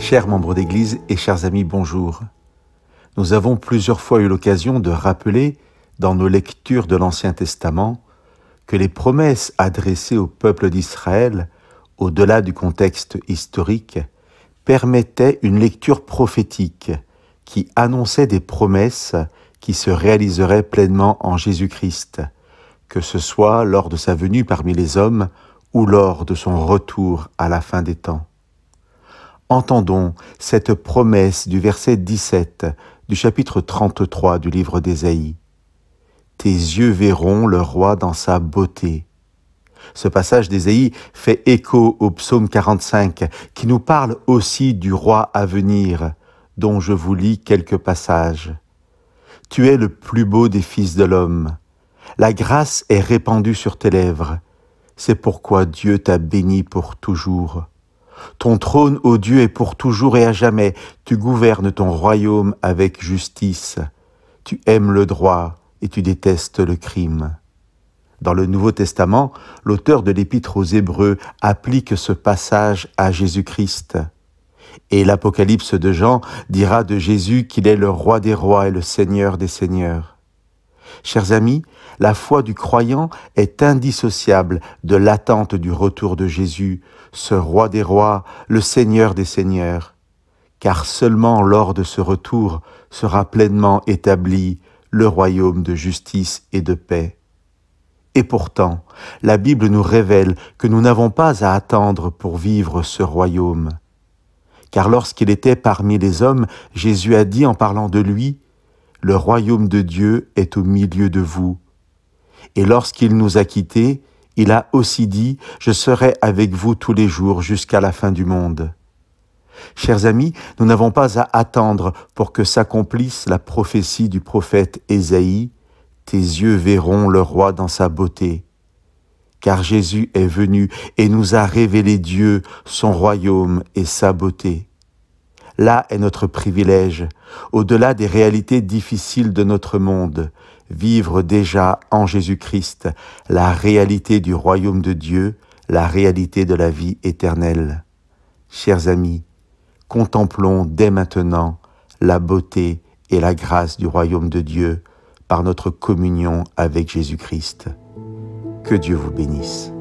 Chers membres d'Église et chers amis, bonjour. Nous avons plusieurs fois eu l'occasion de rappeler, dans nos lectures de l'Ancien Testament, que les promesses adressées au peuple d'Israël, au-delà du contexte historique, permettaient une lecture prophétique qui annonçait des promesses qui se réaliseraient pleinement en Jésus-Christ, que ce soit lors de sa venue parmi les hommes ou lors de son retour à la fin des temps. Entendons cette promesse du verset 17 du chapitre 33 du livre d'Ésaïe. « Tes yeux verront le roi dans sa beauté ». Ce passage d'Ésaïe fait écho au psaume 45 qui nous parle aussi du roi à venir, dont je vous lis quelques passages. « Tu es le plus beau des fils de l'homme. La grâce est répandue sur tes lèvres. C'est pourquoi Dieu t'a béni pour toujours. » Ton trône, ô Dieu, est pour toujours et à jamais. Tu gouvernes ton royaume avec justice. Tu aimes le droit et tu détestes le crime. Dans le Nouveau Testament, l'auteur de l'Épître aux Hébreux applique ce passage à Jésus-Christ. Et l'Apocalypse de Jean dira de Jésus qu'il est le roi des rois et le seigneur des seigneurs. Chers amis, la foi du croyant est indissociable de l'attente du retour de Jésus, ce roi des rois, le Seigneur des seigneurs. Car seulement lors de ce retour sera pleinement établi le royaume de justice et de paix. Et pourtant, la Bible nous révèle que nous n'avons pas à attendre pour vivre ce royaume. Car lorsqu'il était parmi les hommes, Jésus a dit en parlant de lui, « Le royaume de Dieu est au milieu de vous. » Et lorsqu'il nous a quittés, il a aussi dit « Je serai avec vous tous les jours jusqu'à la fin du monde. » Chers amis, nous n'avons pas à attendre pour que s'accomplisse la prophétie du prophète Ésaïe « Tes yeux verront le roi dans sa beauté. » Car Jésus est venu et nous a révélé Dieu, son royaume et sa beauté. Là est notre privilège, au-delà des réalités difficiles de notre monde, vivre déjà en Jésus-Christ la réalité du royaume de Dieu, la réalité de la vie éternelle. Chers amis, contemplons dès maintenant la beauté et la grâce du royaume de Dieu par notre communion avec Jésus-Christ. Que Dieu vous bénisse.